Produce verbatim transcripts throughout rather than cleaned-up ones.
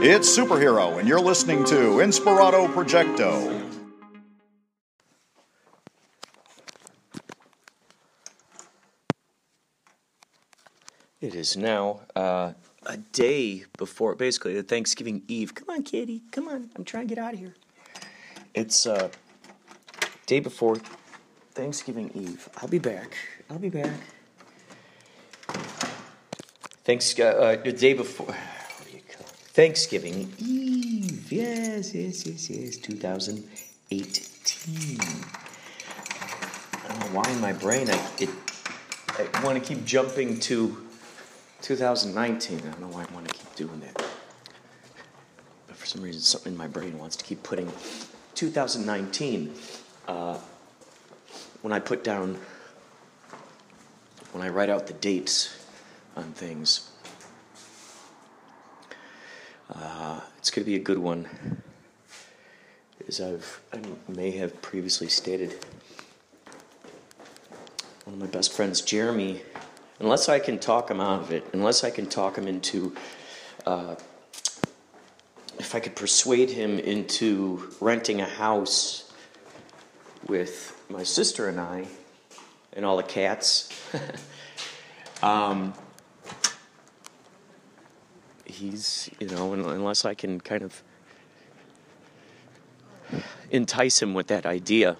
It's Superhero, and you're listening to Inspirato Projecto. It is now uh, a day before, basically, the Thanksgiving Eve. Come on, kitty. Come on. I'm trying to get out of here. It's a uh, day before Thanksgiving Eve. I'll be back. I'll be back. Thanks. Uh, the day before. What do you call it? Thanksgiving Eve. Yes, yes, yes, yes. twenty eighteen. I don't know why in my brain I, it, I want to keep jumping to two thousand nineteen, I don't know why I want to keep doing that. But for some reason, something in my brain wants to keep putting two thousand nineteen. Uh, when I put down, when I write out the dates on things, uh, it's going to be a good one. As I've, I may have previously stated, one of my best friends, Jeremy, unless I can talk him out of it, unless I can talk him into, uh, if I could persuade him into renting a house with my sister and I and all the cats, um, he's, you know, unless I can kind of entice him with that idea,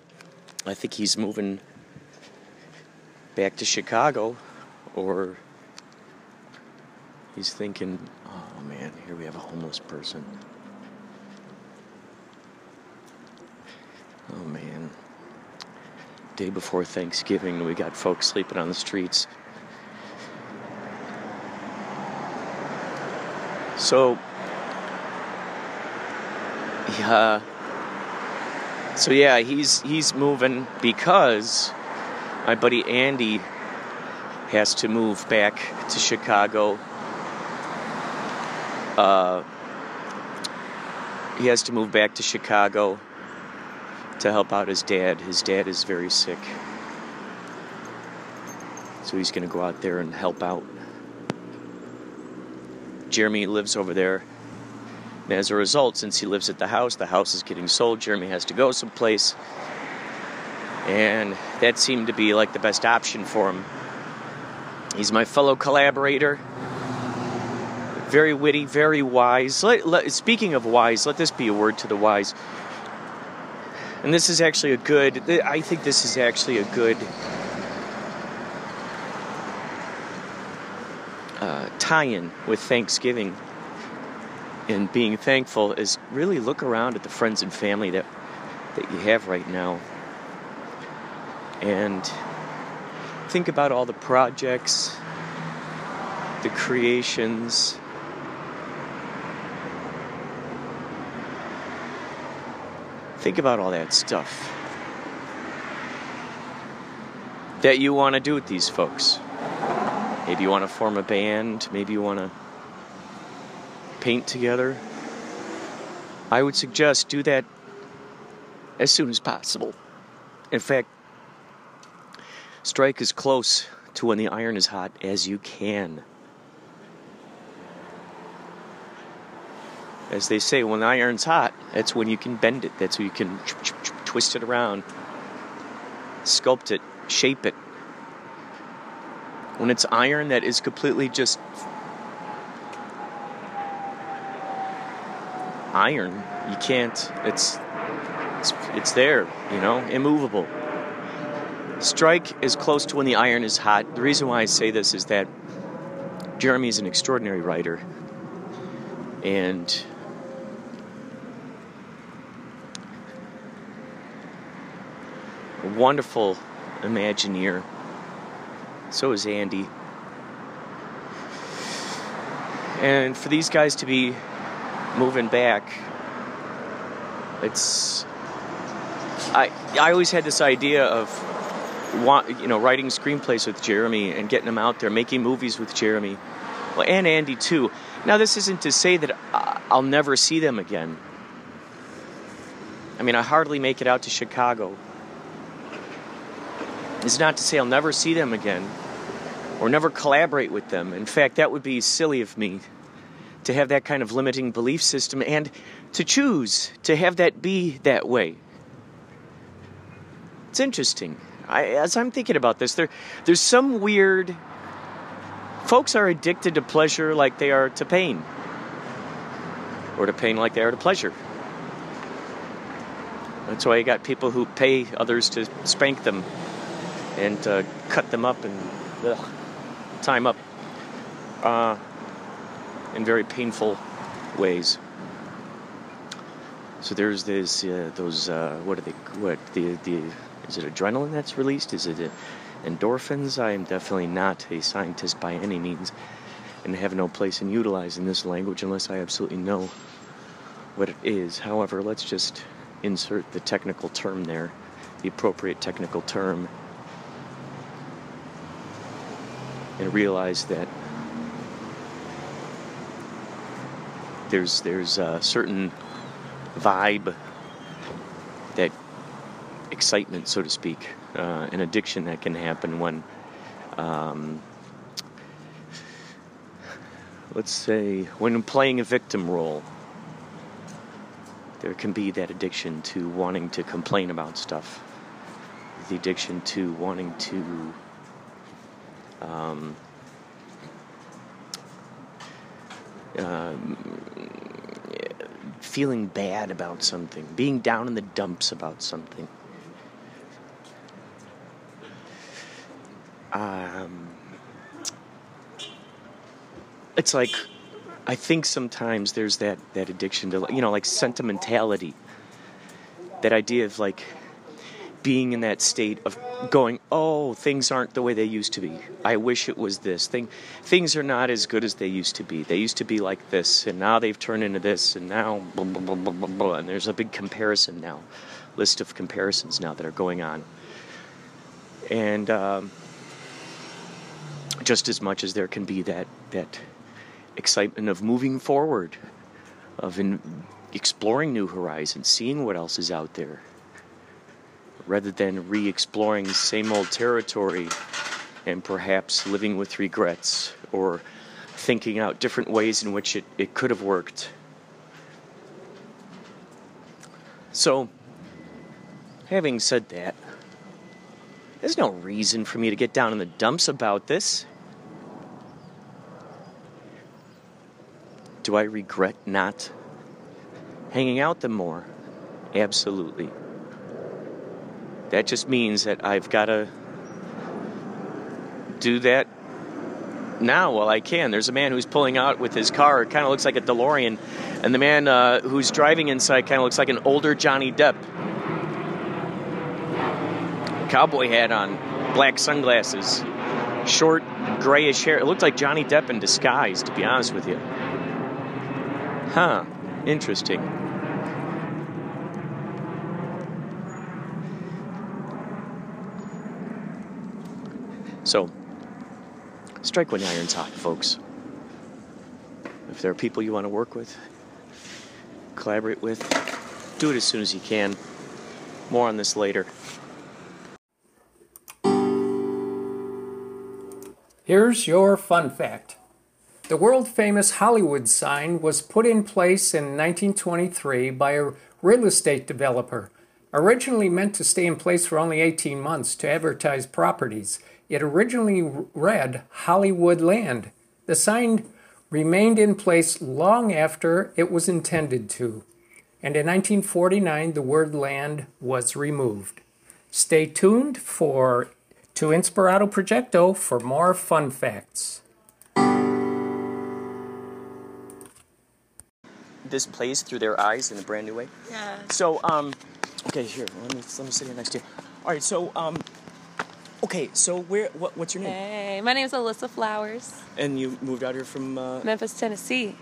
I think he's moving back to Chicago. Or he's thinking, oh man, here we have a homeless person. Oh man, day before Thanksgiving, we got folks sleeping on the streets. So, yeah, so yeah, he's he's moving because my buddy Andy has to move back to Chicago. Uh, he has to move back to Chicago to help out his dad. His dad is very sick. So he's going to go out there and help out. Jeremy lives over there. And as a result, since he lives at the house, the house is getting sold. Jeremy has to go someplace. And that seemed to be like the best option for him. He's my fellow collaborator. Very witty, very wise. Let, let, speaking of wise, let this be a word to the wise. And this is actually a good, I think this is actually a good uh, tie-in with Thanksgiving. And being thankful is really look around at the friends and family that, that you have right now. And think about all the projects, the creations, think about all that stuff that you want to do with these folks. Maybe you want to form a band, maybe you want to paint together. I would suggest do that as soon as possible. In fact, strike as close to when the iron is hot as you can. As they say, when the iron's hot, that's when you can bend it. That's when you can twist it around, sculpt it, shape it. When it's iron that is completely just iron. You can't, it's, it's, it's there, you know, immovable. Strike is close to when the iron is hot. The reason why I say this is that Jeremy is an extraordinary writer. And a wonderful imagineer. So is Andy. And for these guys to be moving back, it's... I I always had this idea of, want, you know, writing screenplays with Jeremy and getting him out there, making movies with Jeremy. Well, and Andy, too. Now, this isn't to say that I'll never see them again. I mean, I hardly make it out to Chicago. It's not to say I'll never see them again or never collaborate with them. In fact, that would be silly of me to have that kind of limiting belief system and to choose to have that be that way. It's interesting. I, as I'm thinking about this, there, there's some weird... Folks are addicted to pleasure like they are to pain. Or to pain like they are to pleasure. That's why you got people who pay others to spank them and uh, cut them up and ugh, tie them up uh, in very painful ways. So there's this, uh, those, uh, what are they, what, the, the, is it adrenaline that's released? Is it endorphins? I am definitely not a scientist by any means, and have no place in utilizing this language unless I absolutely know what it is. However, let's just insert the technical term there, the appropriate technical term, and realize that there's there's a certain vibe, that excitement, so to speak, uh, an addiction that can happen when, um, let's say, when playing a victim role, there can be that addiction to wanting to complain about stuff, the addiction to wanting to Um, um, feeling bad about something, being down in the dumps about something. Um, it's like, I think sometimes there's that, that addiction to, you know, like sentimentality, that idea of like being in that state of going, oh, things aren't the way they used to be. I wish it was this thing. Things are not as good as they used to be. They used to be like this, and now they've turned into this, and now blah, blah, blah, blah, blah, blah. And there's a big comparison now, list of comparisons now that are going on. And um, just as much as there can be that, that excitement of moving forward, of in, exploring new horizons, seeing what else is out there, rather than re-exploring the same old territory and perhaps living with regrets or thinking out different ways in which it, it could have worked. So, having said that, there's no reason for me to get down in the dumps about this. Do I regret not hanging out them more? Absolutely. That just means that I've got to do that now while I can. There's a man who's pulling out with his car. It kind of looks like a DeLorean. And the man uh, who's driving inside kind of looks like an older Johnny Depp. Cowboy hat on, black sunglasses, short, grayish hair. It looked like Johnny Depp in disguise, to be honest with you. Huh, interesting. So, strike when the iron's hot, folks. If there are people you want to work with, collaborate with, do it as soon as you can. More on this later. Here's your fun fact. The world-famous Hollywood sign was put in place in nineteen twenty-three by a real estate developer, originally meant to stay in place for only eighteen months to advertise properties. It originally read Hollywood Land. The sign remained in place long after it was intended to, and in nineteen forty-nine the word land was removed. Stay tuned for To Inspirato Projecto for more fun facts. This plays through their eyes in a brand new way? Yeah. So, um, okay, here, let me, let me sit here next to you. All right, so, um, okay, so where, what, what's your name? Hey, my name's Alyssa Flowers. And you moved out here from? Uh, Memphis, Tennessee.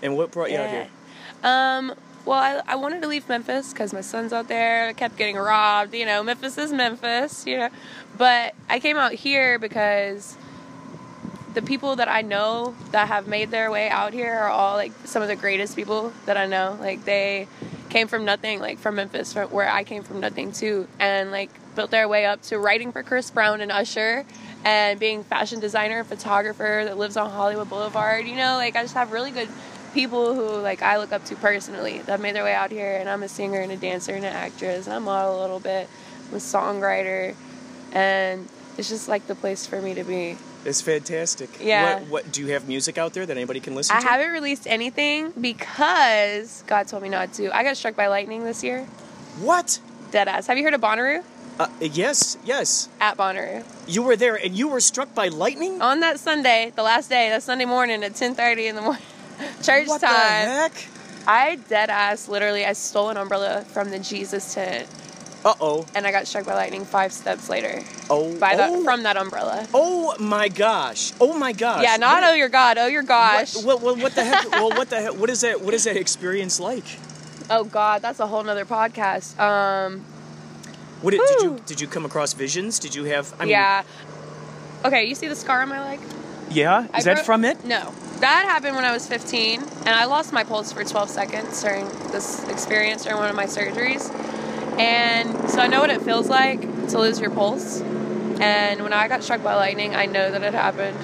And what brought you yeah. out here? Um, well, I, I wanted to leave Memphis because my son's out there. I kept getting robbed, you know, Memphis is Memphis, you know. But I came out here because the people that I know that have made their way out here are all, like, some of the greatest people that I know. Like, they came from nothing, like, from Memphis, from where I came from nothing, too. And, like, built their way up to writing for Chris Brown and Usher and being fashion designer, photographer that lives on Hollywood Boulevard. You know, like, I just have really good people who, like, I look up to personally that made their way out here. And I'm a singer and a dancer and an actress. And I'm all a little bit. I'm a songwriter. And it's just, like, the place for me to be. It's fantastic. Yeah. What, what, do you have music out there that anybody can listen I to? I haven't released anything because God told me not to. I got struck by lightning this year. What? Deadass. Have you heard of Bonnaroo? Uh, yes, yes. At Bonnaroo. You were there and you were struck by lightning? On that Sunday, the last day, that Sunday morning at ten thirty in the morning, church what time. What the heck? I deadass, literally, I stole an umbrella from the Jesus tent. Uh-oh. And I got struck by lightning five steps later. Oh. By that, oh. From that umbrella. Oh, my gosh. Oh, my gosh. Yeah, not what, oh, your God. Oh, your gosh. What, what, what the heck? Well, what the heck? What is that? What is that experience like? Oh, God. That's a whole nother podcast. Um, what did, did you did you come across visions? Did you have... I mean, yeah. Okay, you see the scar on my leg? Yeah? Is I that broke, from it? No. That happened when I was fifteen, and I lost my pulse for twelve seconds during this experience during one of my surgeries. And so I know what it feels like to lose your pulse. And when I got struck by lightning, I know that it happened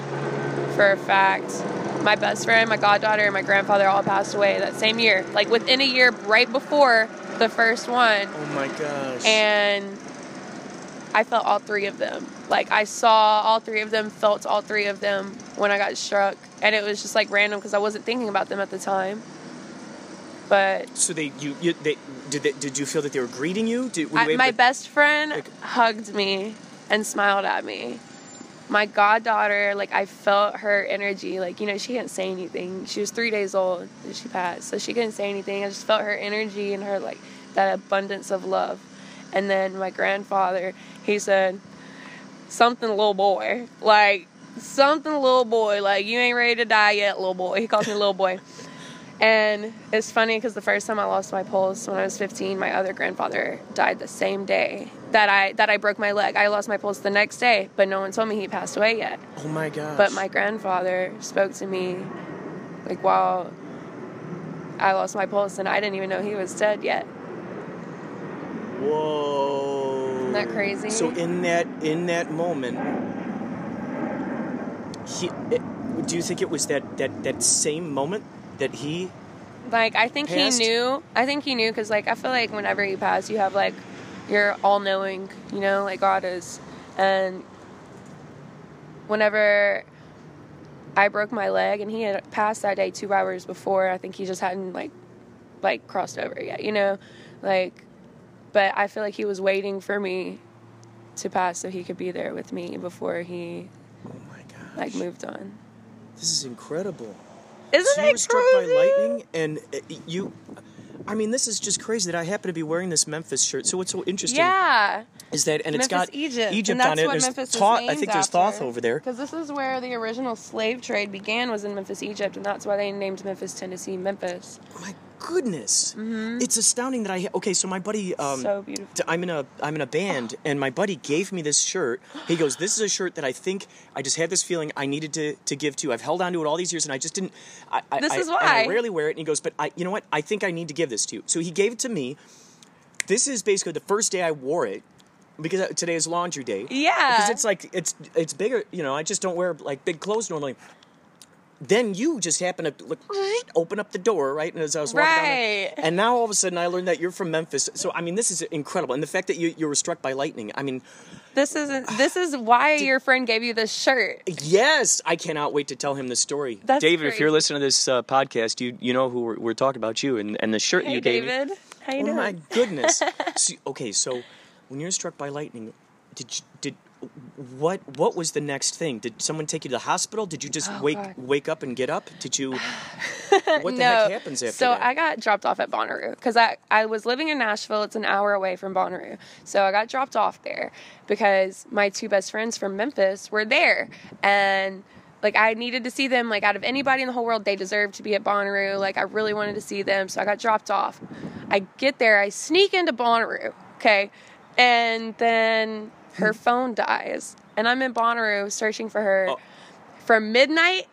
for a fact. My best friend, my goddaughter, and my grandfather all passed away that same year. Like, within a year, right before the first one. Oh, my gosh. And I felt all three of them. Like, I saw all three of them, felt all three of them when I got struck. And it was just, like, random because I wasn't thinking about them at the time. But so they you, you they did they, did you feel that they were greeting you? Did, were you I, my to, best friend like, hugged me and smiled at me. My goddaughter, like, I felt her energy. Like, you know, she couldn't say anything. She was three days old and she passed, so she couldn't say anything. I just felt her energy and her, like, that abundance of love. And then my grandfather, he said something, little boy, like something, little boy, like you ain't ready to die yet, little boy. He calls me little boy. And it's funny because the first time I lost my pulse when I was fifteen, my other grandfather died the same day that I that I broke my leg. I lost my pulse the next day, but no one told me he passed away yet. Oh, my gosh. But my grandfather spoke to me, like, while I lost my pulse, and I didn't even know he was dead yet. Whoa. Isn't that crazy? So in that in that moment, he, it, do you think it was that, that, that same moment? That he Like, I think passed? he knew. I think he knew because, like, I feel like whenever you pass, you have, like, you're all-knowing, you know, like God is. And whenever I broke my leg, and he had passed that day two hours before, I think he just hadn't, like, like crossed over yet, you know? Like, but I feel like he was waiting for me to pass so he could be there with me before he, oh my gosh, like, moved on. This is incredible. Isn't so it you were struck crazy? By lightning, and you, I mean, this is just crazy that I happen to be wearing this Memphis shirt. So what's so interesting yeah. is that, and Memphis, it's got Egypt, Egypt and that's on it. What there's Memphis Ta- is named I think there's Thoth over there. Because this is where the original slave trade began, was in Memphis, Egypt, and that's why they named Memphis, Tennessee, Memphis. My goodness. Mm-hmm. It's astounding that I, ha- okay, so my buddy, um, so beautiful. I'm in a, I'm in a band, and my buddy gave me this shirt. He goes, this is a shirt that I think, I just had this feeling I needed to, to give to. I've held on to it all these years, and I just didn't, I, I, this I, is why. I rarely wear it, and he goes, but I, you know what, I think I need to give this to you. So he gave it to me. This is basically the first day I wore it, because today is laundry day. Yeah. Because it's like, it's, it's bigger, you know, I just don't wear, like, big clothes normally. then you just happen to like open up the door, right? And as I was walking right. down there, and now all of a sudden I learned that you're from Memphis. So I mean, this is incredible, and the fact that you you were struck by lightning. I mean, this is this is why did, your friend gave you this shirt. Yes, I cannot wait to tell him the story. That's David, great. If you're listening to this uh, podcast, you you know who we're, we're talking about you and, and the shirt hey, you gave. Hey, David, how you oh, doing? Oh my goodness. So, okay, so when you're struck by lightning, did you, did. What what was the next thing? Did someone take you to the hospital? Did you just oh, wake God. wake up and get up? Did you? What the no. heck happens after so that? So I got dropped off at Bonnaroo because I, I was living in Nashville. It's an hour away from Bonnaroo. So I got dropped off there because my two best friends from Memphis were there. And, like, I needed to see them. Like, out of anybody in the whole world, they deserved to be at Bonnaroo. Like, I really wanted to see them. So I got dropped off. I get there. I sneak into Bonnaroo, okay? And then her phone dies, and I'm in Bonnaroo searching for her oh. from midnight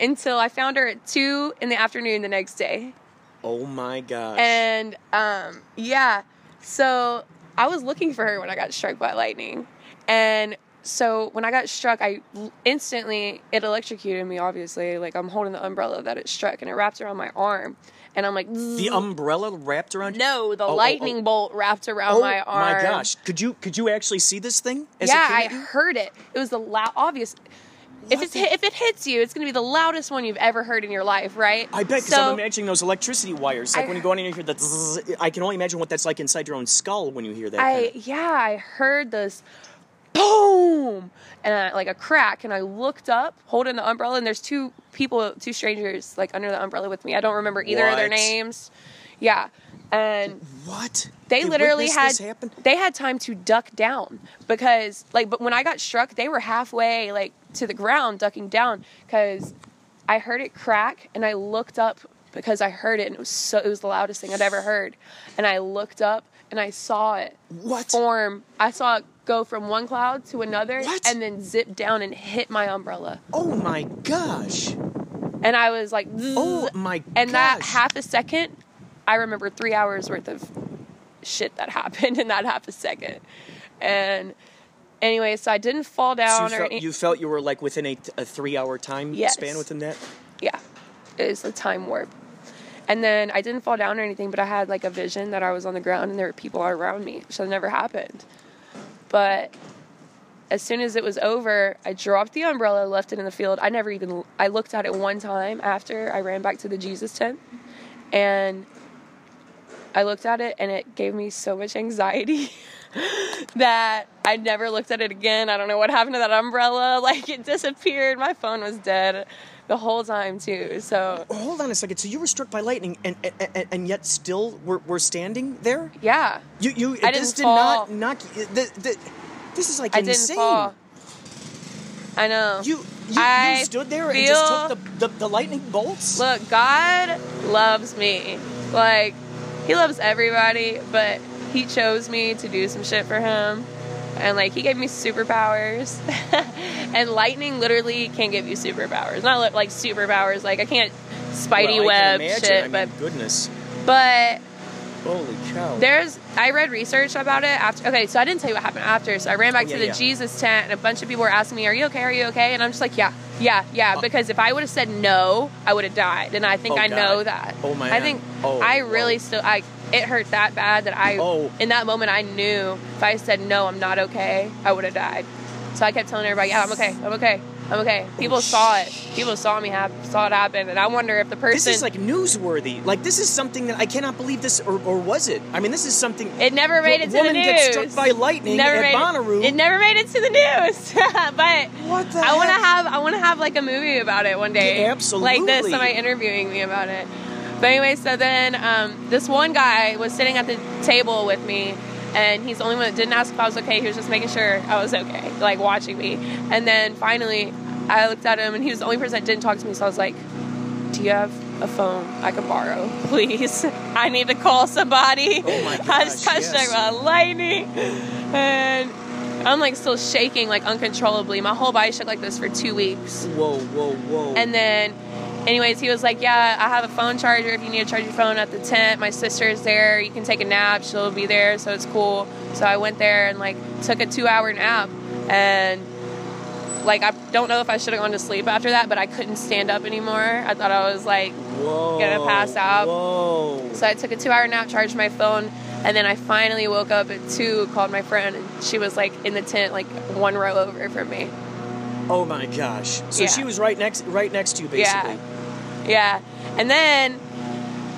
until I found her at two in the afternoon the next day. Oh my gosh. And, um, yeah, so I was looking for her when I got struck by lightning. And so when I got struck, I instantly, it electrocuted me, obviously. Like, I'm holding the umbrella that it struck, and it wrapped around my arm. And I'm like, zzz. The umbrella wrapped around you? No, the oh, lightning oh, oh. bolt wrapped around oh, my arm. Oh my gosh. Could you could you actually see this thing? As yeah, I heard it. It was the loud, obvious. If, it's, if it hits you, it's going to be the loudest one you've ever heard in your life, right? I bet, because so, I'm imagining those electricity wires. Like I, when you go in and you hear that, zzz, I can only imagine what that's like inside your own skull when you hear that. I, kind of. Yeah, I heard this boom, and I, like a crack, and I looked up, holding the umbrella, and there's two people, two strangers, like under the umbrella with me. I don't remember either what? of their names. Yeah, and what they Did literally had, they had time to duck down because, like, but when I got struck, they were halfway like to the ground, ducking down because I heard it crack, and I looked up because I heard it, and it was so it was the loudest thing I'd ever heard, and I looked up and I saw it what? form. I saw it go from one cloud to another what? and then zip down and hit my umbrella. Oh my gosh. And I was like, oh my gosh. And that half a second, I remember three hours worth of shit that happened in that half a second. And anyway, so I didn't fall down. So you, or felt, any- you felt you were like within a, a three hour time yes. span within that? Yeah. It was a time warp. And then I didn't fall down or anything, but I had like a vision that I was on the ground and there were people all around me. So it never happened. But as soon as it was over, I dropped the umbrella, left it in the field. I never even, I looked at it one time after I ran back to the Jesus tent. And I looked at it, and it gave me so much anxiety that I never looked at it again. I don't know what happened to that umbrella. Like, it disappeared. My phone was dead the whole time, too. So hold on a second. So you were struck by lightning, and and, and yet still were, were standing there? Yeah. You you I this didn't did fall. not knock the, the, This is like I insane. I didn't fall. I know. You you, I you stood there and just took the, the the lightning bolts? Look, God loves me. Like, He loves everybody, but He chose me to do some shit for Him. And, like, He gave me superpowers. And lightning literally can't give you superpowers. Not, like, superpowers. Like, I can't Spidey well, web I can shit. I mean, but goodness. But holy cow. There's, I read research about it after. Okay, so I didn't tell you what happened after. So I ran back oh, yeah, to the yeah. Jesus tent, and a bunch of people were asking me, are you okay? Are you okay? And I'm just like, yeah, yeah, yeah. Uh, because if I would have said no, I would have died. And I think oh, I God. know that. Oh, my I think oh, I really oh. still, I, it hurt that bad that I, oh. in that moment, I knew if I said no, I'm not okay, I would have died. So I kept telling everybody, yeah, I'm okay, I'm okay, I'm okay. People oh, saw it. People saw me happen, saw it happen, and I wonder if the person. This is like newsworthy. Like, this is something that I cannot believe this, or, or was it? I mean, this is something. It never made it to the news. A woman gets struck by lightning never at Bonnaroo. It, it never made it to the news. But what the I want to have, I want to have like a movie about it one day. Yeah, absolutely. Like this, somebody interviewing me about it. But anyway, so then um, this one guy was sitting at the table with me, and he's the only one that didn't ask if I was okay. He was just making sure I was okay, like watching me. And then finally, I looked at him, and he was the only person that didn't talk to me. So I was like, do you have a phone I could borrow, please? I need to call somebody. Oh my gosh, I just got yes. struck by lightning. And I'm like still shaking like uncontrollably. My whole body shook like this for two weeks. Whoa, whoa, whoa. And then anyways, he was like, yeah, I have a phone charger if you need to charge your phone at the tent. My sister's there. You can take a nap. She'll be there, so it's cool. So I went there and, like, took a two-hour nap. And Like, I don't know if I should have gone to sleep after that, but I couldn't stand up anymore. I thought I was, like, whoa, gonna pass out. Whoa. So I took a two-hour nap, charged my phone, and then I finally woke up at two, called my friend, and she was, like, in the tent, like, one row over from me. Oh, my gosh. So yeah. she was right next right next to you, basically. Yeah. Yeah. And then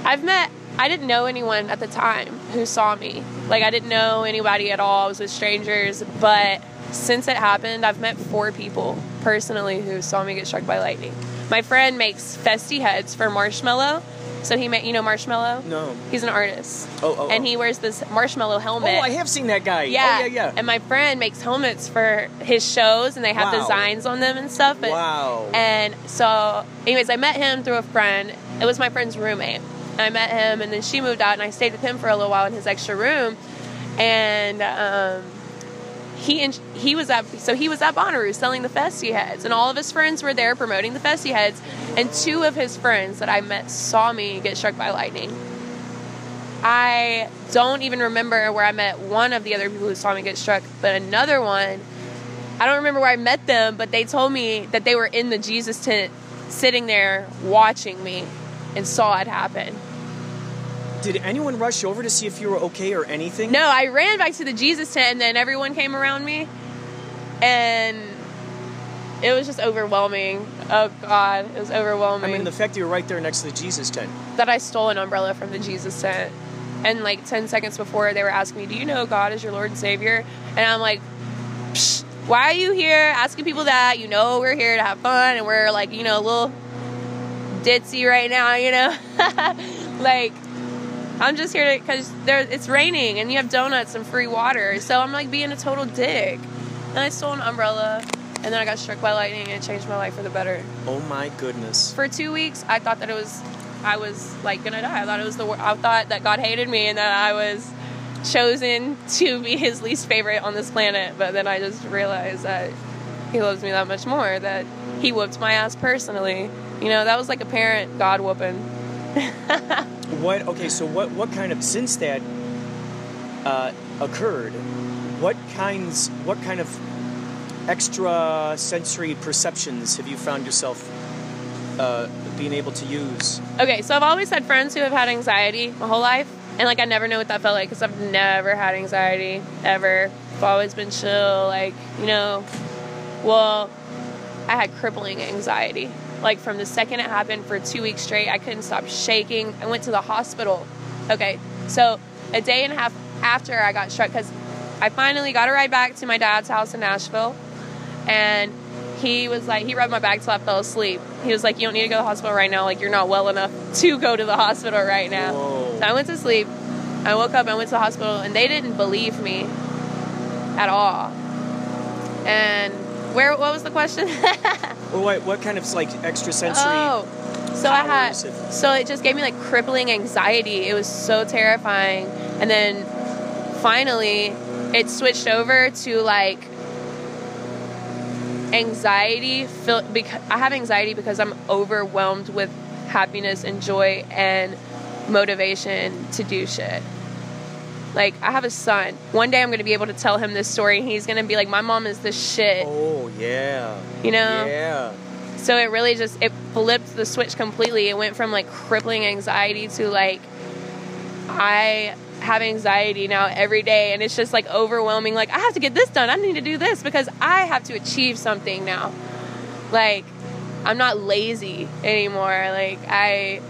I've met... I didn't know anyone at the time who saw me. Like, I didn't know anybody at all. I was with strangers, but... Since it happened, I've met four people personally who saw me get struck by lightning. My friend makes festy heads for Marshmello. So he made, you know Marshmello? No. He's an artist. Oh, oh, And oh. he wears this Marshmello helmet. Oh, I have seen that guy. Yeah. Oh, yeah, yeah. And my friend makes helmets for his shows, and they have wow. designs on them and stuff. But, wow. And so, anyways, I met him through a friend. It was my friend's roommate. I met him, and then she moved out, and I stayed with him for a little while in his extra room. And... um He and he was at so he was at Bonnaroo selling the festy heads, and all of his friends were there promoting the festy heads, and two of his friends that I met saw me get struck by lightning. I don't even remember where I met one of the other people who saw me get struck, but another one, I don't remember where I met them, but they told me that they were in the Jesus tent, sitting there watching me, and saw it happen. Did anyone rush over to see if you were okay or anything? No, I ran back to the Jesus tent, and then everyone came around me, and it was just overwhelming. Oh, God, it was overwhelming. I mean, the fact that you were right there next to the Jesus tent. That I stole an umbrella from the Jesus tent, and, like, ten seconds before, they were asking me, do you know God is your Lord and Savior? And I'm like, psh, why are you here asking people that? You know we're here to have fun, and we're, like, you know, a little ditzy right now, you know? Like... I'm just here to, because it's raining, and you have donuts and free water, so I'm, like, being a total dick. And I stole an umbrella, and then I got struck by lightning, and it changed my life for the better. Oh, my goodness. For two weeks, I thought that it was, I was, like, gonna die. I thought it was the, I thought that God hated me, and that I was chosen to be his least favorite on this planet, but then I just realized that he loves me that much more, that he whooped my ass personally. You know, that was like a parent God whooping. What, okay, so what, what kind of, since that uh, occurred, what kinds, what kind of extra sensory perceptions have you found yourself uh, being able to use? Okay, so I've always had friends who have had anxiety my whole life, and, like, I never know what that felt like, because I've never had anxiety, ever. I've always been chill, like, you know, well, I had crippling anxiety. Like, from the second it happened for two weeks straight, I couldn't stop shaking. I went to the hospital. Okay, so a day and a half after I got struck, because I finally got a ride back to my dad's house in Nashville, and he was like, he rubbed my back till I fell asleep. He was like, you don't need to go to the hospital right now. Like, you're not well enough to go to the hospital right now. Whoa. So I went to sleep. I woke up and went to the hospital, and they didn't believe me at all. And where? What was the question? Well, what, what kind of, like, extra sensory? Oh, so I had, so it just gave me, like, crippling anxiety. It was so terrifying. And then finally it switched over to, like, anxiety. Feel, because I have anxiety because I'm overwhelmed with happiness and joy and motivation to do shit. Like, I have a son. One day I'm going to be able to tell him this story. He's going to be like, my mom is the shit. Oh, yeah. You know? Yeah. So it really just, it flipped the switch completely. It went from, like, crippling anxiety to, like, I have anxiety now every day. And it's just, like, overwhelming. Like, I have to get this done. I need to do this because I have to achieve something now. Like, I'm not lazy anymore. Like, I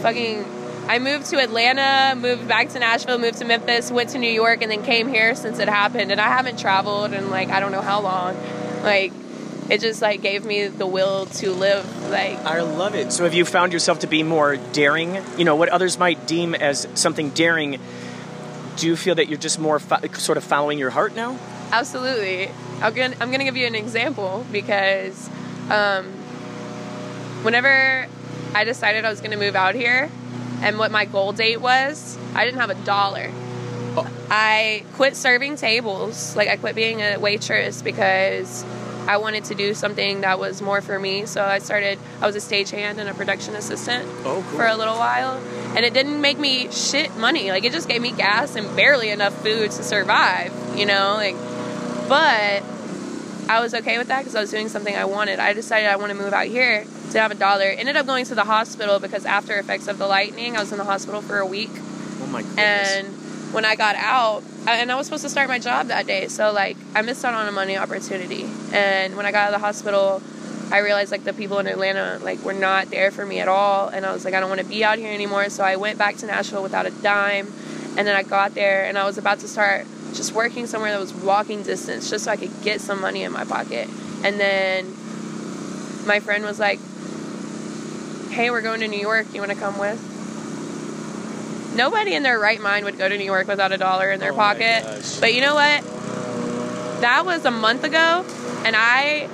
fucking... I moved to Atlanta, moved back to Nashville, moved to Memphis, went to New York, and then came here since it happened. And I haven't traveled in, like, I don't know how long. Like, it just, like, gave me the will to live. Like, I love it. So have you found yourself to be more daring? You know, what others might deem as something daring, do you feel that you're just more fo- sort of following your heart now? Absolutely. I'm gonna, I'm gonna give you an example because um, whenever I decided I was going to move out here, and what my goal date was, I didn't have a dollar. Oh. I quit serving tables. Like, I quit being a waitress because I wanted to do something that was more for me. So I started, I was a stagehand and a production assistant oh, cool. for a little while. And it didn't make me shit money. Like, it just gave me gas and barely enough food to survive, you know? Like, but I was okay with that because I was doing something I wanted. I decided I want to move out here to have a dollar. Ended up going to the hospital because after effects of the lightning, I was in the hospital for a week. Oh my goodness. And when I got out, I, and I was supposed to start my job that day, so like I missed out on a money opportunity. And when I got out of the hospital, I realized like the people in Atlanta like were not there for me at all, and I was like, I don't want to be out here anymore. So I went back to Nashville without a dime, and then I got there and I was about to start just working somewhere that was walking distance just so I could get some money in my pocket. And then my friend was like, hey, we're going to New York, you want to come with? Nobody in their right mind would go to New York without a dollar in their oh pocket. But you know what? That was a month ago, and I...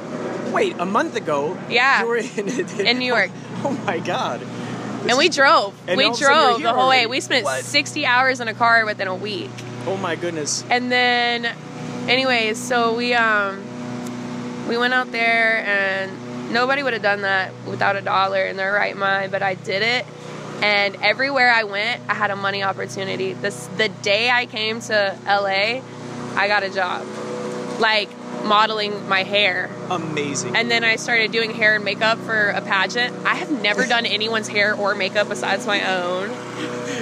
Wait, a month ago? Yeah. You were in, in, in New York. Oh, oh my God. This and we drove. And we drove the whole way. We spent what? sixty hours in a car within a week. Oh my goodness. And then, anyways, so we, um, we went out there, and nobody would have done that without a dollar in their right mind, but I did it. And everywhere I went, I had a money opportunity. This, the day I came to L A, I got a job, like modeling my hair. Amazing. And then I started doing hair and makeup for a pageant. I have never done anyone's hair or makeup besides my own.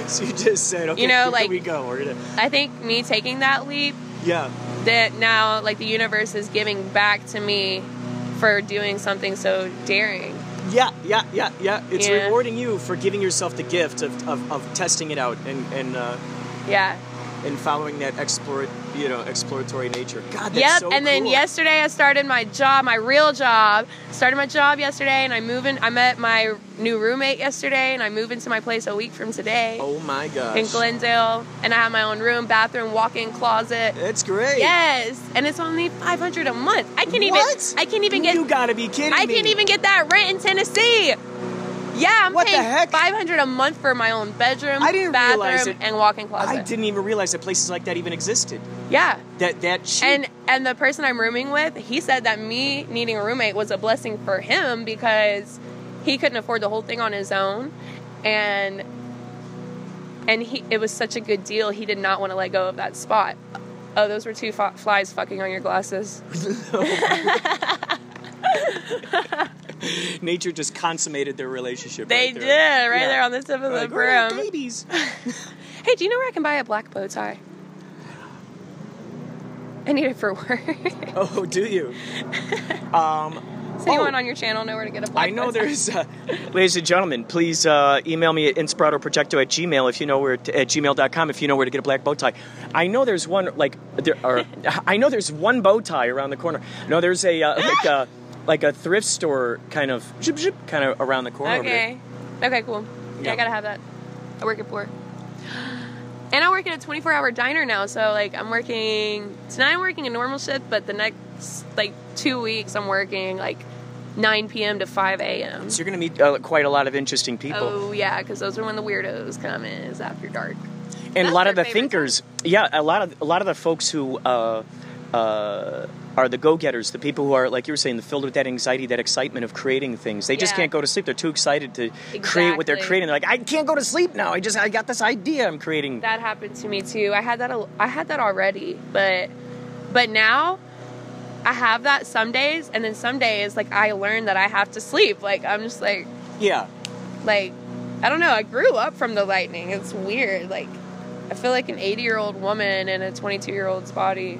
So you just said, okay, you know, here like, we go. We're gonna... I think me taking that leap, yeah, that now like the universe is giving back to me for doing something so daring. Yeah, yeah, yeah, yeah. It's yeah. rewarding you for giving yourself the gift of, of, of testing it out and, and uh, yeah, and following that explore, you know, exploratory nature. God, that's yep. so and cool. Then yesterday I started my job, my real job. Started my job yesterday, and I move in. I met my new roommate yesterday, and I move into my place a week from today. Oh my gosh! In Glendale, and I have my own room, bathroom, walk-in closet. That's great. Yes, and it's only five hundred a month. I can't even. What? I can't even get. You gotta be kidding me! I can't even get that rent in Tennessee. Yeah, I'm what paying the heck? five hundred dollars a month for my own bedroom, I didn't bathroom, realize it. And walk-in closet. I didn't even realize that places like that even existed. Yeah. That that cheap. And and the person I'm rooming with, he said that me needing a roommate was a blessing for him because he couldn't afford the whole thing on his own, and and he it was such a good deal. He did not want to let go of that spot. Oh, those were two fo- flies fucking on your glasses. Nature just consummated their relationship. They right did, right yeah. there on the tip of like, the broom. Oh, babies. Hey, do you know where I can buy a black bow tie? I need it for work. Oh, do you? Um... Does anyone oh, on your channel know where to get a black I know there's... Uh, ladies and gentlemen, please uh, email me at inspiratoprojecto at gmail if you know where to, at gmail dot com if you know where to get a black bow tie. I know there's one, like... there are, I know there's one bow tie around the corner. No, there's a... Uh, like, uh, like a thrift store kind of... Zip, zip, kind of around the corner. Okay. Okay, cool. Yeah, yeah, I gotta have that. I work at four. And I work at a twenty-four hour diner now, so, like, I'm working... Tonight I'm working a normal shift, but the next, like... Two weeks I'm working like nine p.m. to five a.m. So you're going to meet uh, quite a lot of interesting people. Oh yeah, because those are when the weirdos come in, is after dark. And That's a lot of the thinkers, time. yeah, a lot of a lot of the folks who uh, uh, are the go-getters, the people who are, like you were saying, filled with that anxiety, that excitement of creating things. They just yeah. can't go to sleep. They're too excited to exactly. create what they're creating. They're like, I can't go to sleep now. I just I got this idea I'm creating. That happened to me too. I had that I had that already, but but now. I have that some days, and then some days, like, I learn that I have to sleep. Like, I'm just, like... Yeah. Like, I don't know. I grew up from the lightning. It's weird. Like, I feel like an eighty-year-old woman in a twenty-two-year-old's body.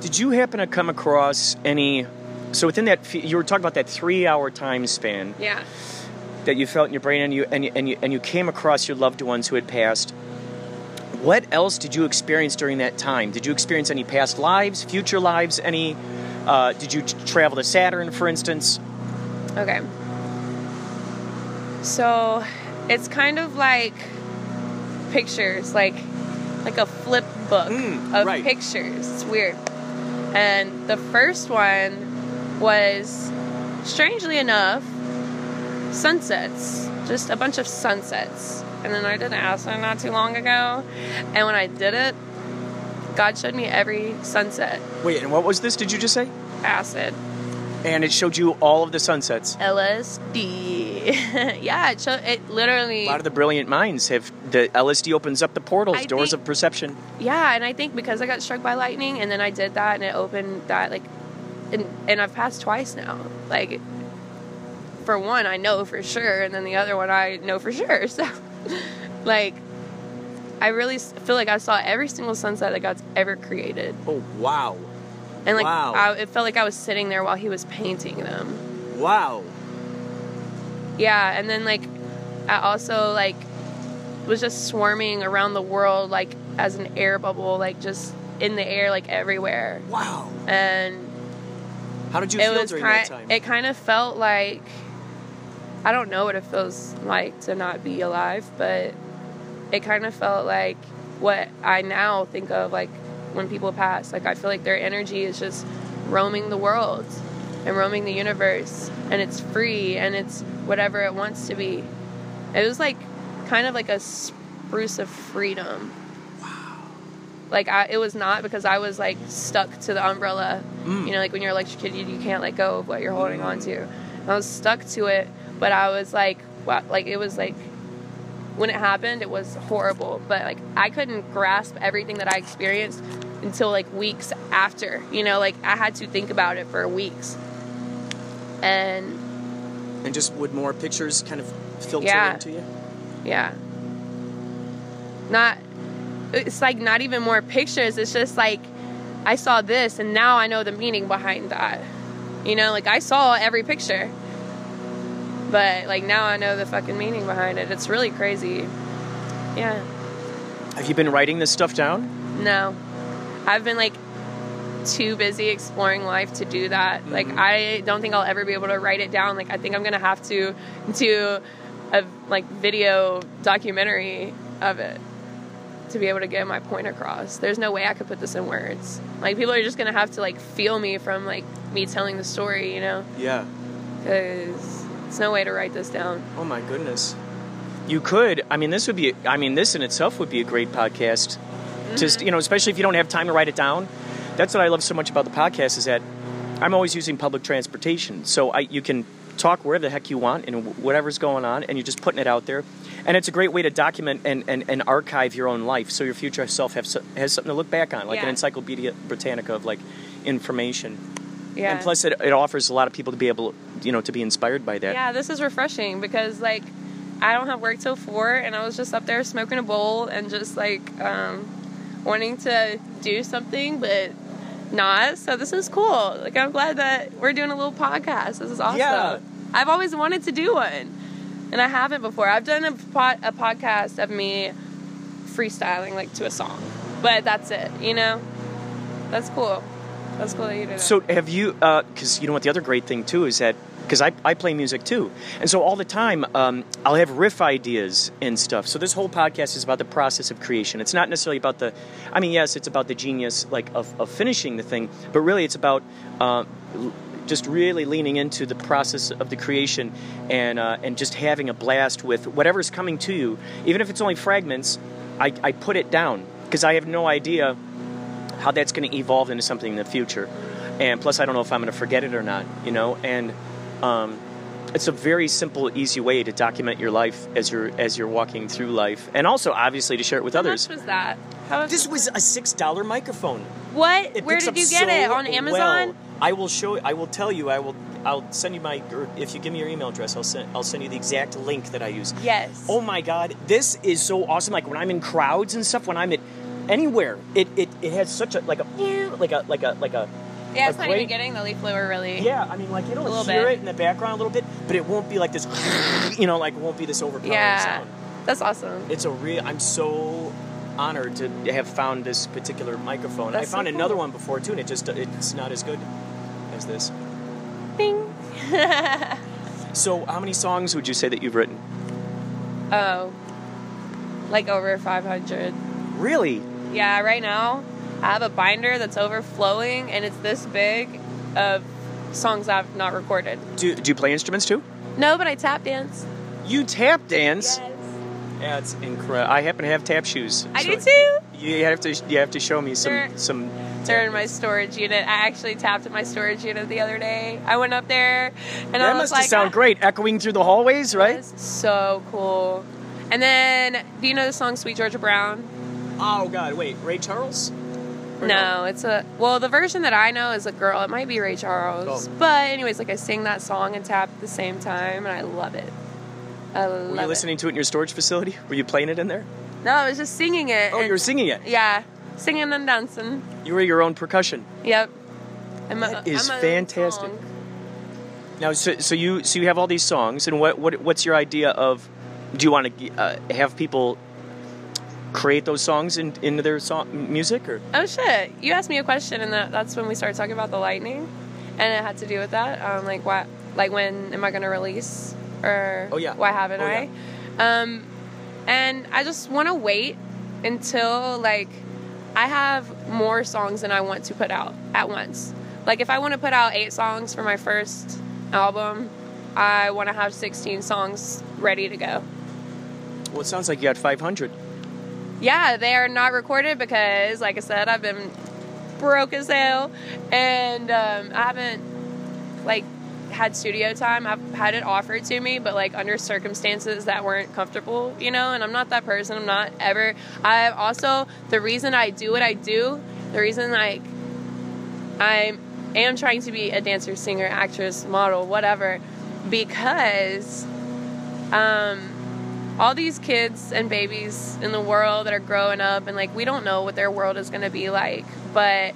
Did you happen to come across any... So within that... You were talking about that three-hour time span. Yeah. That you felt in your brain, and you, and you, and you, and you came across your loved ones who had passed... What else did you experience during that time? Did you experience any past lives, future lives, any... Uh, did you t- travel to Saturn, for instance? Okay. So, it's kind of like pictures, like like a flip book mm, of right. pictures. It's weird. And the first one was, strangely enough, sunsets. Just a bunch of sunsets. And then I did an asana not too long ago. And when I did it, God showed me every sunset. Wait, and what was this? Did you just say? Acid. And it showed you all of the sunsets. L S D. Yeah, it, showed, it literally... A lot of the brilliant minds have... The L S D opens up the portals, I doors think, of perception. Yeah, and I think because I got struck by lightning, and then I did that, and it opened that, like, and and I've passed twice now. Like, for one, I know for sure, and then the other one, I know for sure. So, like, I really feel like I saw every single sunset that God's ever created. Oh, wow. And, like, wow. I, it felt like I was sitting there while he was painting them. Wow. Yeah, and then, like, I also, like, was just swarming around the world, like, as an air bubble, like, just in the air, like, everywhere. Wow. And... how did you feel during that time? It kind of felt like... I don't know what it feels like to not be alive, but it kind of felt like what I now think of, like, when people pass. Like, I feel like their energy is just roaming the world and roaming the universe, and it's free, and it's whatever it wants to be. It was, like, kind of like a spruce of freedom. Wow. Like, I, it was not because I was, like, stuck to the umbrella. Mm. You know, like, when you're electrocuted, you can't let go of what you're holding on to. And I was stuck to it, but I was, like, wow, like, it was, like, when it happened, it was horrible. But, like, I couldn't grasp everything that I experienced until, like, weeks after. You know, like, I had to think about it for weeks. And... and just would more pictures kind of filter yeah. into you? Yeah. Not... it's, like, not even more pictures. It's just, like, I saw this, and now I know the meaning behind that. You know, like, I saw every picture. But, like, now I know the fucking meaning behind it. It's really crazy. Yeah. Have you been writing this stuff down? No. I've been, like, too busy exploring life to do that. Mm-hmm. Like, I don't think I'll ever be able to write it down. Like, I think I'm going to have to do a, like, video documentary of it to be able to get my point across. There's no way I could put this in words. Like, people are just going to have to, like, feel me from, like, me telling the story, you know? Yeah. Because... there's no way to write this down. Oh, my goodness. You could. I mean, this would be, I mean, this in itself would be a great podcast. Mm-hmm. Just, you know, especially if you don't have time to write it down. That's what I love so much about the podcast is that I'm always using public transportation. So I, you can talk wherever the heck you want and whatever's going on, and you're just putting it out there. And it's a great way to document and, and, and archive your own life so your future self have, has something to look back on, like yeah. an Encyclopedia Britannica of, like, information. Yeah. And plus, it, it offers a lot of people to be able, you know, to be inspired by that. Yeah, this is refreshing because, like, I don't have work till four, and I was just up there smoking a bowl and just, like, um, wanting to do something, but not. So this is cool. Like, I'm glad that we're doing a little podcast. This is awesome. Yeah. I've always wanted to do one, and I haven't before. I've done a, pod, a podcast of me freestyling, like, to a song, but that's it, you know? That's cool. That's cool that you did it. So have you, because uh, you know what the other great thing too is that, because I, I play music too, and so all the time um, I'll have riff ideas and stuff. So this whole podcast is about the process of creation. It's not necessarily about the, I mean, yes, it's about the genius, like, of, of finishing the thing, but really it's about uh, just really leaning into the process of the creation and uh, and just having a blast with whatever's coming to you. Even if it's only fragments, I, I put it down because I have no idea how that's going to evolve into something in the future. And plus, I don't know if I'm going to forget it or not, you know? And um, it's a very simple, easy way to document your life as you're as you're walking through life. And also, obviously, to share it with how others. How much was that? How much this was, was a six dollar microphone. What? It Where did you get so it? On Amazon? Well. I will show I will tell you. I will... I'll send you my, or if you give me your email address, I'll send I'll send you the exact link that I use. Yes. Oh, my God. This is so awesome. Like, when I'm in crowds and stuff, when I'm at... anywhere, it, it it has such a like a like a like a like a yeah. It's a not great, even getting the leaf blower really. Yeah, I mean, like, you don't hear bit. It in the background a little bit, but it won't be like this. You know, like, won't be this overpowering yeah, sound. That's awesome. It's a real. I'm so honored to have found this particular microphone. That's I found so cool. another one before too, and it just it's not as good as this. Bing. So, how many songs would you say that you've written? Oh, like over five hundred. Really? Yeah, right now I have a binder that's overflowing, and it's this big of songs I've not recorded. Do, do you play instruments too? No, but I tap dance. You tap dance? Yes. Yeah, it's incredible. I happen to have tap shoes. I so do too. You have to you have to show me some they're, some. They're in my storage unit. I actually tapped at my storage unit the other day. I went up there, and that I was must like, sound ah. great, echoing through the hallways, right? That is so cool. And then, do you know the song "Sweet Georgia Brown"? Oh, God, wait, Ray Charles? Or no, no, it's a... Well, the version that I know is a girl. It might be Ray Charles. Oh. But anyways, like, I sing that song and tap at the same time, and I love it. I love it. Were you listening it. to it in your storage facility? Were you playing it in there? No, I was just singing it. Oh, you were singing it? Yeah. Singing and dancing. You were your own percussion. Yep. I'm that a, is I'm fantastic. Song. Now, so, so you so you have all these songs, and what, what what's your idea of... Do you want to uh, have people... create those songs in, into their song music? Or oh shit, you asked me a question, and that, that's when we started talking about the lightning, and it had to do with that. Um, like what, like when am I gonna release, or oh, yeah. why haven't oh, I? Yeah. Um, and I just want to wait until like I have more songs than I want to put out at once. Like if I want to put out eight songs for my first album, I want to have sixteen songs ready to go. Well, it sounds like you got five hundred. Yeah, they are not recorded because, like I said, I've been broke as hell, and um, I haven't, like, had studio time. I've had it offered to me, but, like, under circumstances that weren't comfortable, you know, and I'm not that person. I'm not ever. I also, the reason I do what I do, the reason, like, I am trying to be a dancer, singer, actress, model, whatever, because, um... all these kids and babies in the world that are growing up, and like we don't know what their world is going to be like, but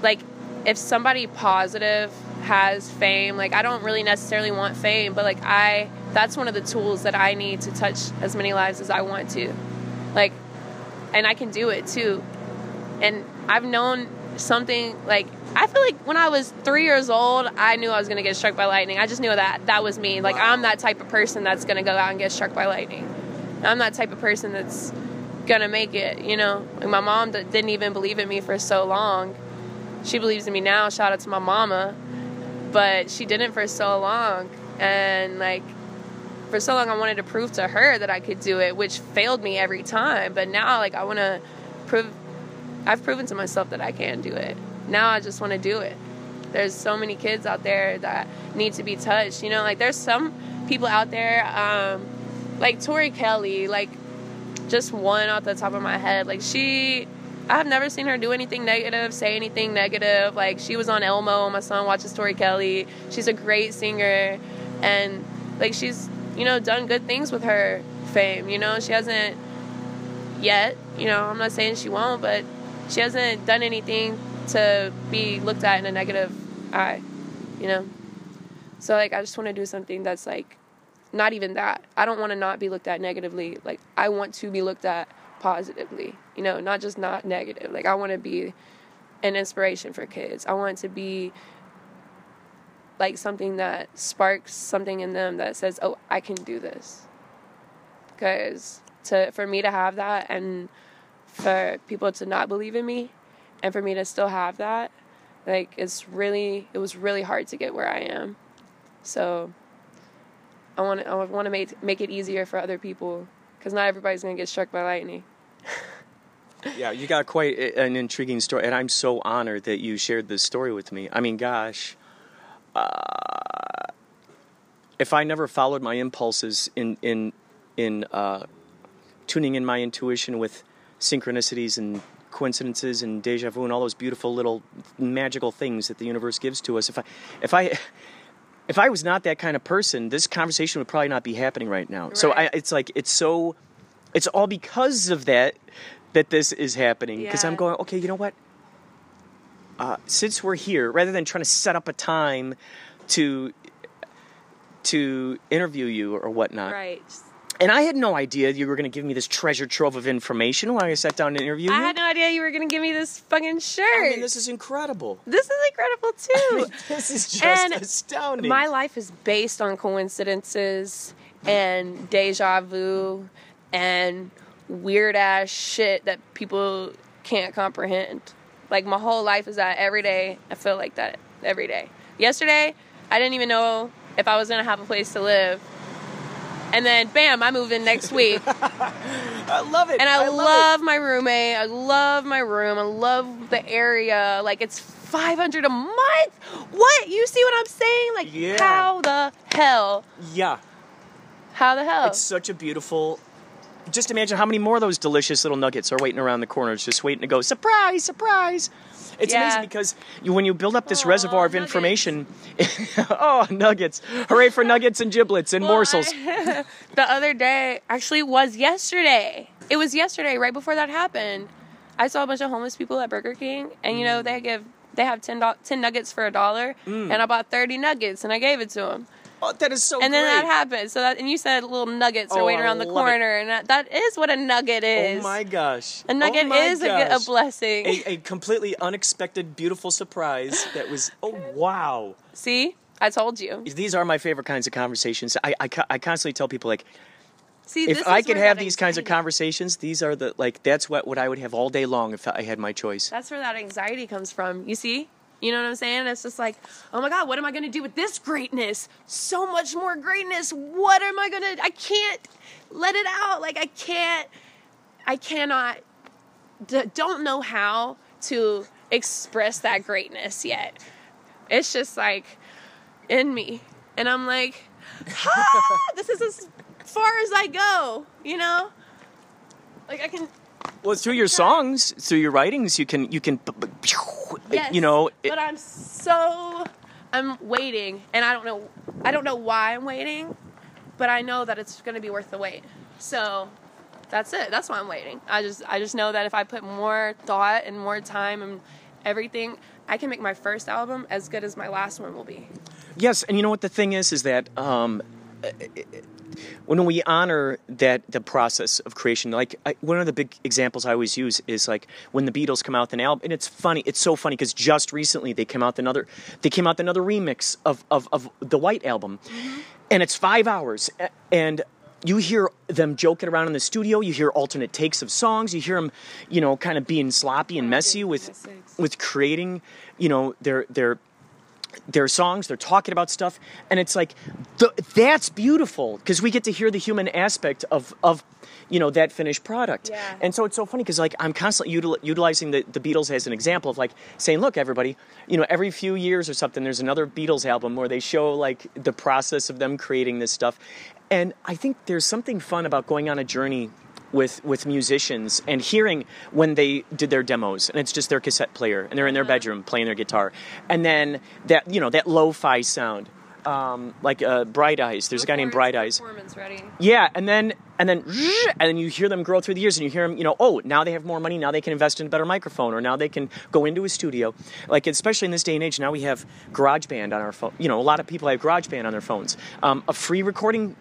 like if somebody positive has fame, like I don't really necessarily want fame, but like I that's one of the tools that I need to touch as many lives as I want to, like, and I can do it too. And I've known something, like I feel like when I was three years old, I knew I was going to get struck by lightning. I just knew that that was me. Like, wow. I'm that type of person that's going to go out and get struck by lightning. I'm that type of person that's going to make it, you know. Like, my mom d- didn't even believe in me for so long. She believes in me now. Shout out to my mama. But she didn't for so long. And, like, for so long I wanted to prove to her that I could do it, which failed me every time. But now, like, I want to prove... I've proven to myself that I can do it. Now I just want to do it. There's so many kids out there that need to be touched. You know, like there's some people out there, um, like Tori Kelly, like just one off the top of my head. Like she, I've never seen her do anything negative, say anything negative. Like she was on Elmo. My son watches Tori Kelly. She's a great singer. And like she's, you know, done good things with her fame. You know, she hasn't yet, you know, I'm not saying she won't, but she hasn't done anything to be looked at in a negative eye, you know? So, like, I just want to do something that's, like, not even that. I don't want to not be looked at negatively. Like, I want to be looked at positively, you know, not just not negative. Like, I want to be an inspiration for kids. I want to be, like, something that sparks something in them that says, oh, I can do this. Because to for me to have that and for people to not believe in me, and for me to still have that, like, it's really, it was really hard to get where I am. So I want to, I want to make, make it easier for other people, because not everybody's going to get struck by lightning. Yeah, you got quite an intriguing story, and I'm so honored that you shared this story with me. I mean, gosh, uh, if I never followed my impulses in, in, in uh, tuning in my intuition with synchronicities and coincidences and deja vu and all those beautiful little magical things that the universe gives to us. If I, if I, if I was not that kind of person, this conversation would probably not be happening right now. Right. So I, it's like, it's so, it's all because of that, that this is happening. 'Cause yeah. I'm going, okay, you know what? Uh, since we're here, rather than trying to set up a time to, to interview you or whatnot. Right. And I had no idea you were going to give me this treasure trove of information when I sat down to interview you. I had no idea you were going to give me this fucking shirt. I mean, this is incredible. This is incredible, too. I mean, this is just and astounding. My life is based on coincidences and deja vu and weird-ass shit that people can't comprehend. Like, my whole life is that every day. I feel like that every day. Yesterday, I didn't even know if I was going to have a place to live. And then, bam, I move in next week. I love it. And I, I love, love my roommate. I love my room. I love the area. Like, it's five hundred dollars a month. What? You see what I'm saying? Like, yeah. How the hell? Yeah. How the hell? It's such a beautiful just imagine how many more of those delicious little nuggets are waiting around the corners, just waiting to go, surprise, surprise. It's yeah. amazing because you, when you build up this Aww, reservoir of nuggets. information, oh, nuggets. Hooray for nuggets and giblets and well, morsels. I, the other day, actually was yesterday. It was yesterday, right before that happened. I saw a bunch of homeless people at Burger King, and, you know, they give they have ten nuggets for a dollar, mm. and I bought thirty nuggets, and I gave it to them. Oh, that is so and great. And then that happened. So that, and you said little nuggets oh, are waiting I around the corner, it. and that, that is what a nugget is. Oh my gosh! A nugget oh my is gosh. A, a blessing, a, a completely unexpected, beautiful surprise. That was oh wow. See, I told you. These are my favorite kinds of conversations. I I, I constantly tell people like, see, if I could have these kinds of conversations, these are the like that's what what I would have all day long if I had my choice. That's where that anxiety comes from. You see. You know what I'm saying? It's just like, oh my God, what am I going to do with this greatness? So much more greatness. What am I going to, I can't let it out. Like I can't, I cannot, d- don't know how to express that greatness yet. It's just like in me. And I'm like, ah, this is as far as I go, you know? Like I can. Well, through your songs, through your writings, you can, you can, yes, you know. It, but I'm so, I'm waiting, and I don't know, I don't know why I'm waiting, but I know that it's going to be worth the wait. So that's it. That's why I'm waiting. I just, I just know that if I put more thought and more time and everything, I can make my first album as good as my last one will be. Yes, and you know what the thing is, is that, um, it, when we honor that the process of creation, like I, one of the big examples I always use is like when the Beatles come out with an album, and it's funny, it's so funny because just recently they came out with another, they came out with another remix of of, of the White Album, mm-hmm. and it's five hours, and you hear them joking around in the studio, you hear alternate takes of songs, you hear them, you know, kind of being sloppy and messy with with creating, you know, their their. their songs, they're talking about stuff, and it's like, th- that's beautiful, because we get to hear the human aspect of, of you know, that finished product. Yeah. And so it's so funny, because, like, I'm constantly util- utilizing the, the Beatles as an example of, like, saying, look, everybody, you know, every few years or something, there's another Beatles album where they show, like, the process of them creating this stuff. And I think there's something fun about going on a journey with with musicians and hearing when they did their demos, and it's just their cassette player and they're in their bedroom playing their guitar, and then that, you know, that lo-fi sound, um, like uh, Bright Eyes. There's a guy named Bright Eyes. Performance ready. Yeah, and then and then and then you hear them grow through the years, and you hear them, you know, oh, now they have more money, now they can invest in a better microphone, or now they can go into a studio. Like, especially in this day and age, now we have GarageBand on our phone. You know, a lot of people have GarageBand on their phones. Um, a free recording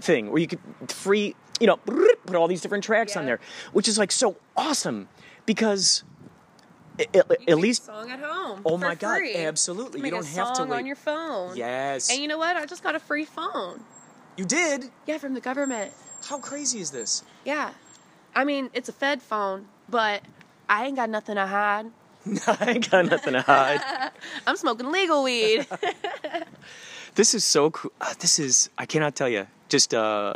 thing where you could free. You know, put all these different tracks yeah. on there, which is like so awesome, because it, it, you at least a song at home. Oh my God, free. Absolutely! You, you don't a have song to wait on your phone. Yes, and you know what? I just got a free phone. You did? Yeah, from the government. How crazy is this? Yeah, I mean it's a Fed phone, but I ain't got nothing to hide. I ain't got nothing to hide. I'm smoking legal weed. This is so cool. This is I cannot tell you. Just uh.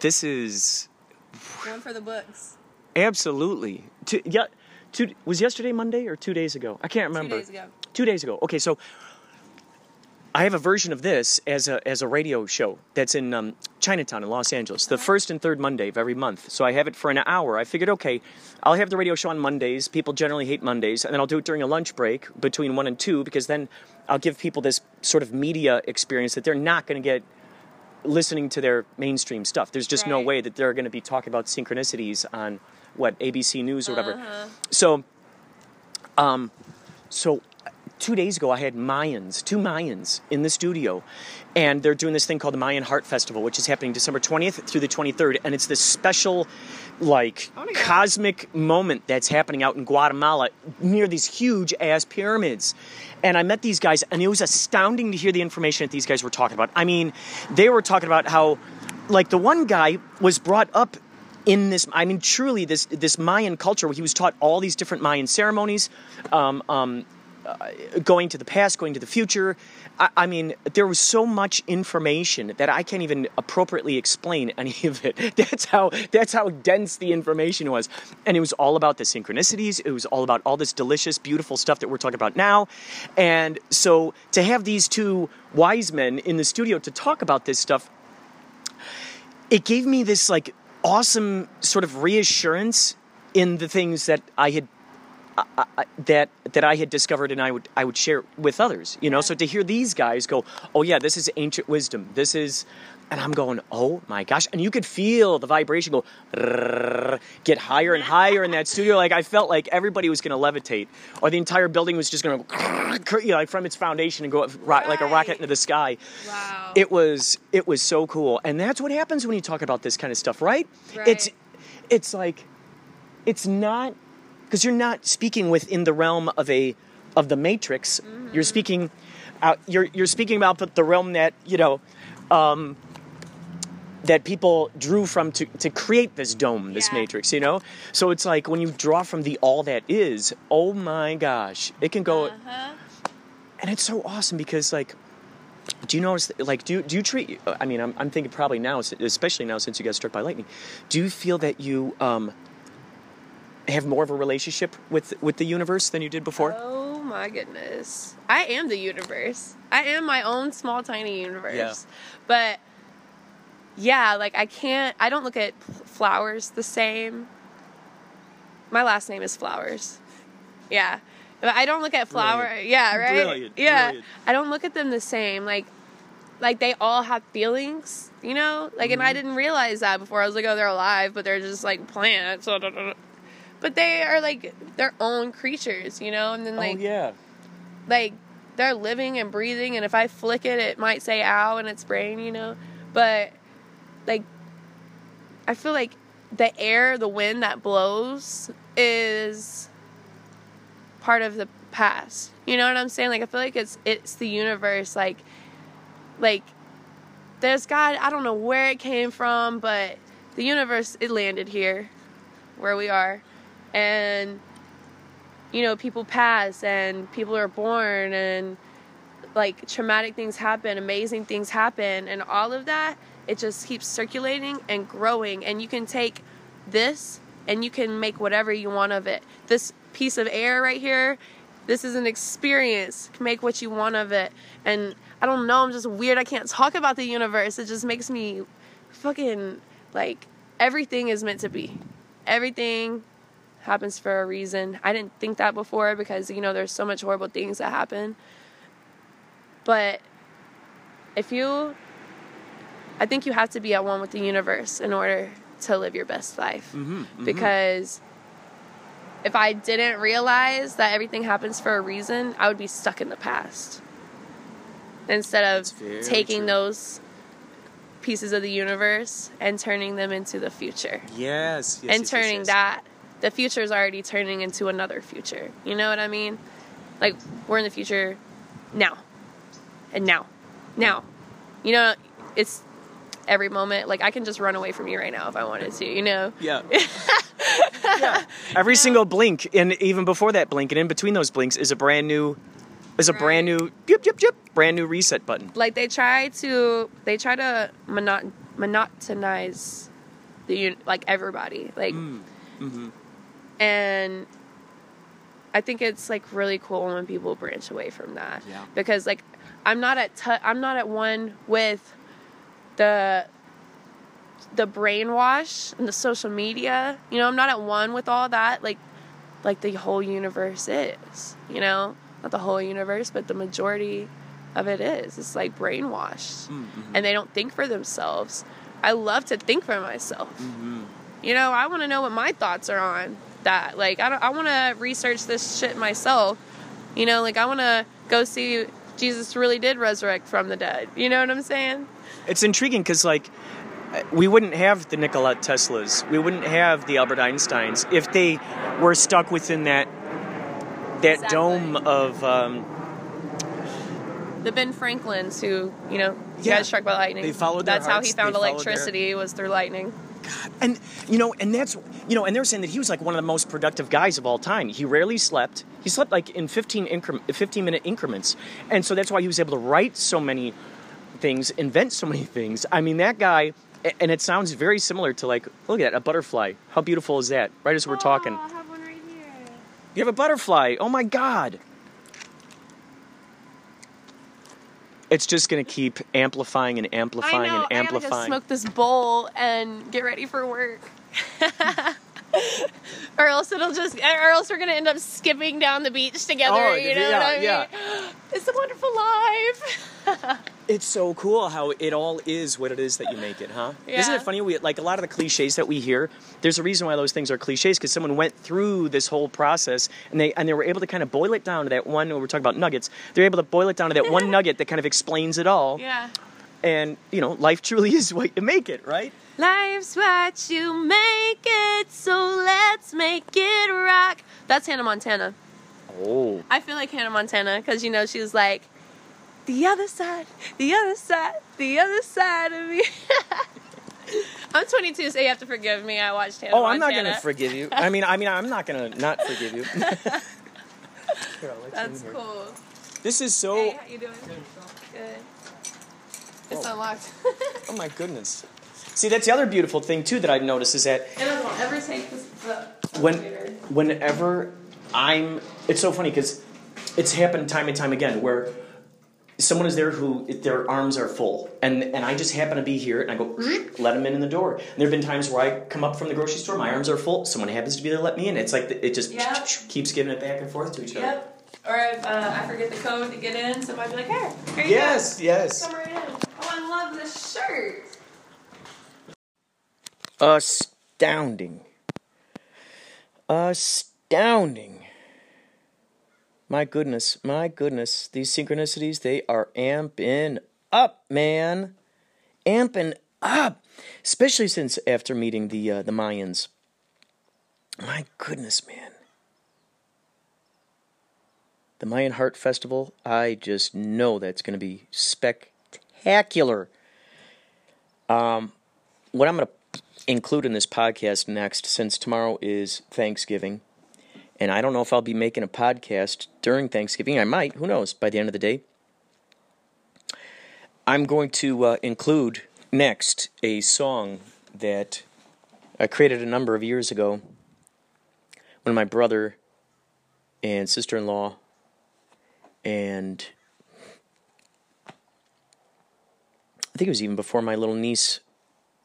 This is one for the books. Absolutely. Two, yeah, two, was yesterday Monday or two days ago? I can't remember. Two days ago. Two days ago. Okay, so I have a version of this as a as a radio show that's in um, Chinatown in Los Angeles, the first and third Monday of every month. So I have it for an hour. I figured, okay, I'll have the radio show on Mondays. People generally hate Mondays, and then I'll do it during a lunch break between one and two, because then I'll give people this sort of media experience that they're not going to get listening to their mainstream stuff. There's just right. no way that they're going to be talking about synchronicities on what A B C News or whatever. Uh-huh. So, um, so two days ago I had Mayans, two Mayans in the studio, and they're doing this thing called the Mayan Heart Festival, which is happening December twentieth through the twenty-third, and it's this special, like, cosmic moment that's happening out in Guatemala near these huge ass pyramids. And I met these guys, and it was astounding to hear the information that these guys were talking about. I mean, they were talking about how, like, the one guy was brought up in this, I mean, truly this this Mayan culture where he was taught all these different Mayan ceremonies, um, um, uh, going to the past, going to the future. I, I mean, there was so much information that I can't even appropriately explain any of it. That's how that's how dense the information was. And it was all about the synchronicities. It was all about all this delicious, beautiful stuff that we're talking about now. And so to have these two wise men in the studio to talk about this stuff, it gave me this, like, awesome sort of reassurance in the things that I had I, I, that that I had discovered, and I would I would share with others, you know. So to hear these guys go, oh yeah, this is ancient wisdom. This is, and I'm going, oh my gosh, and you could feel the vibration go, get higher and higher in that studio. Like I felt like everybody was going to levitate, or the entire building was just going to, you know, like from its foundation and go up, right, like a rocket into the sky. Wow, it was it was so cool, and that's what happens when you talk about this kind of stuff, right? Right. It's it's like it's not. Because you're not speaking within the realm of a of the matrix, mm-hmm. you're speaking out. You're you're speaking about the, the realm that you know um, that people drew from to, to create this dome, this yeah. matrix. You know, so it's like when you draw from the all that is. Oh my gosh, it can go, uh-huh. and it's so awesome because like, do you notice like do do you treat? I mean, I'm I'm thinking probably now, especially now since you got struck by lightning. Do you feel that you? Um, have more of a relationship with with the universe than you did before? Oh my goodness. I am the universe. I am my own small tiny universe. Yeah. But yeah, like I can't I don't look at flowers the same. My last name is Flowers. Yeah. But I don't look at flower Brilliant. Yeah, right? Brilliant. Yeah. Brilliant. I don't look at them the same. Like like they all have feelings, you know? Like mm-hmm. and I didn't realize that before. I was like, oh, they're alive, but they're just like plants. But they are, like, their own creatures, you know? And then, like... Oh, yeah. Like, they're living and breathing, and if I flick it, it might say ow in its brain, you know? But, like, I feel like the air, the wind that blows is part of the past. You know what I'm saying? Like, I feel like it's it's the universe, like... Like, there's God, I don't know where it came from, but the universe, it landed here, where we are. And, you know, people pass and people are born and, like, traumatic things happen, amazing things happen. And all of that, it just keeps circulating and growing. And you can take this and you can make whatever you want of it. This piece of air right here, this is an experience. Make what you want of it. And I don't know, I'm just weird. I can't talk about the universe. It just makes me fucking, like, everything is meant to be. Everything happens for a reason. I didn't think that before because, you know, there's so much horrible things that happen. But if you, I think you have to be at one with the universe in order to live your best life. Mm-hmm, mm-hmm. Because if I didn't realize that everything happens for a reason, I would be stuck in the past. Instead of taking true. those pieces of the universe and turning them into the future. Yes. yes and yes, turning yes, yes. that. The future is already turning into another future. You know what I mean? Like, we're in the future now. And now. Now. You know, it's every moment. Like, I can just run away from you right now if I wanted to, you know? Yeah. yeah. Every yeah. single blink, and even before that blink, and in between those blinks, is a brand new, is a right. brand new, yip, yip, yip, brand new reset button. Like, they try to, they try to monot- monotonize, the like, everybody. Like, mm. mm-hmm. And I think it's, like, really cool when people branch away from that. Yeah. Because, like, I'm not at t- I'm not at one with the the brainwash and the social media. You know, I'm not at one with all that. Like, like the whole universe is, you know? Not the whole universe, but the majority of it is. It's, like, brainwashed. Mm-hmm. And they don't think for themselves. I love to think for myself. Mm-hmm. You know, I want to know what my thoughts are on that. Like, I, don't, I want to research this shit myself. You know, like, I want to go see Jesus really did resurrect from the dead. You know what I'm saying? It's intriguing because, like, we wouldn't have the Nikola Teslas. We wouldn't have the Albert Einsteins if they were stuck within that that exactly. dome of... Um, the Ben Franklins who, you know, yeah. got struck by lightning. They followed their That's hearts. How he found they electricity their... was through lightning. God. And, you know, and that's, you know, and they're saying that he was like one of the most productive guys of all time. He rarely slept. He slept like in fifteen incre- fifteen minute increments. And so that's why he was able to write so many things, invent so many things. I mean, that guy, and it sounds very similar to like, look at that, a butterfly. How beautiful is that? Right as we're oh, talking. I have one right here. You have a butterfly. Oh my God. It's just going to keep amplifying and amplifying I know, and amplifying. I gotta go smoke this bowl and get ready for work. Or else it'll just, or else we're going to end up skipping down the beach together. Oh, you know yeah, what I mean? Yeah. It's a wonderful life. It's so cool how it all is what it is that you make it, huh? Yeah. Isn't it funny? We like a lot of the cliches that we hear. There's a reason why those things are cliches, because someone went through this whole process and they and they were able to kind of boil it down to that one. We're talking about nuggets. They're able to boil it down to that one nugget that kind of explains it all. Yeah. And you know, life truly is what you make it, right? Life's what you make it, so let's make it rock. That's Hannah Montana. Oh. I feel like Hannah Montana because you know she was like. The other side, the other side, the other side of me. I'm twenty-two, so you have to forgive me. I watched Hannah Oh, Montana. I'm not going to forgive you. I mean, I mean, I'm not going to not forgive you. Here, that's you cool. This is so... Hey, how you doing? Good. It's oh. unlocked. Oh, my goodness. See, that's the other beautiful thing, too, that I've noticed is that... And I won't ever take this up when, Whenever I'm... It's so funny, because it's happened time and time again, where... Someone is there who their arms are full, and and I just happen to be here, and I go let them in in the door. And there have been times where I come up from the grocery store, my arms are full. Someone happens to be there, let me in. It's like the, it just yep. keeps giving it back and forth to each yep. other. Or if uh, I forget the code to get in, somebody'll be like, "Here, here you yes, go." Yes, yes. Come right in. Oh, I love this shirt. Astounding. Astounding. My goodness, my goodness, these synchronicities, they are amping up, man. Amping up. Especially since after meeting the uh, the Mayans. My goodness, man. The Mayan Heart Festival, I just know that's going to be spectacular. Um, what I'm going to include in this podcast next, since tomorrow is Thanksgiving, and I don't know if I'll be making a podcast during Thanksgiving. I might. Who knows? By the end of the day. I'm going to uh, include next a song that I created a number of years ago when my brother and sister-in-law and I think it was even before my little niece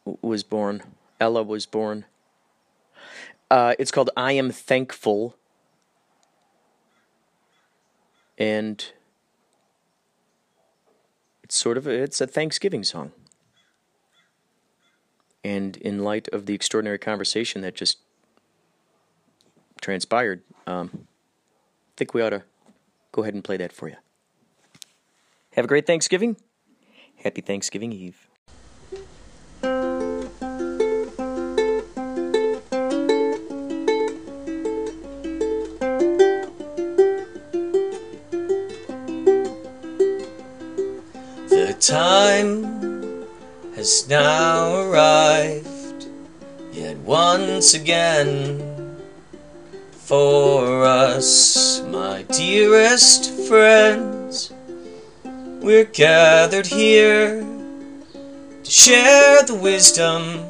was born. Ella was born. Uh, it's called I Am Thankful. And it's sort of a, it's a Thanksgiving song. And in light of the extraordinary conversation that just transpired, um, I think we ought to go ahead and play that for you. Have a great Thanksgiving. Happy Thanksgiving Eve. Time has now arrived, yet once again, for us, my dearest friends, we're gathered here to share the wisdom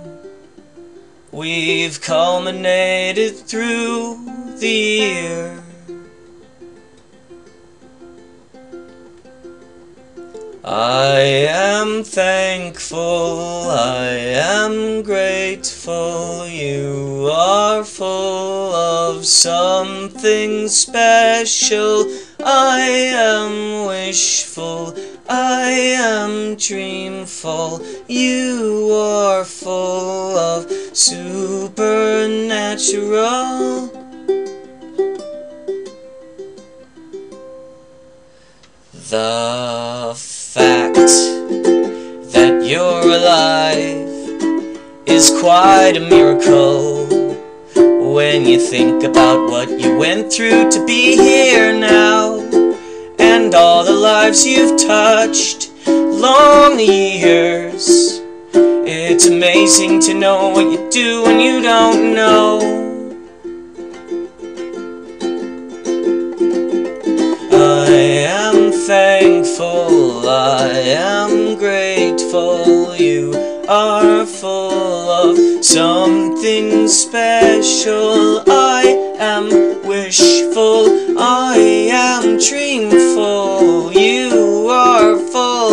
we've culminated through the year. I am thankful, I am grateful, you are full of something special. I am wishful, I am dreamful, you are full of supernatural. The fact that you're alive is quite a miracle when you think about what you went through to be here now, and all the lives you've touched long the years. It's amazing to know what you do when you don't know. Thankful, I am grateful, you are full of something special. I am wishful, I am dreamful, you are full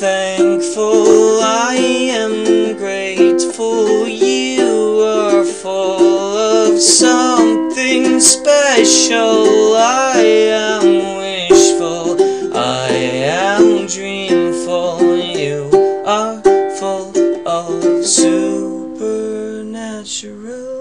thankful, I am grateful. You are full of something special. I am wishful, I am dreamful. You are full of supernatural.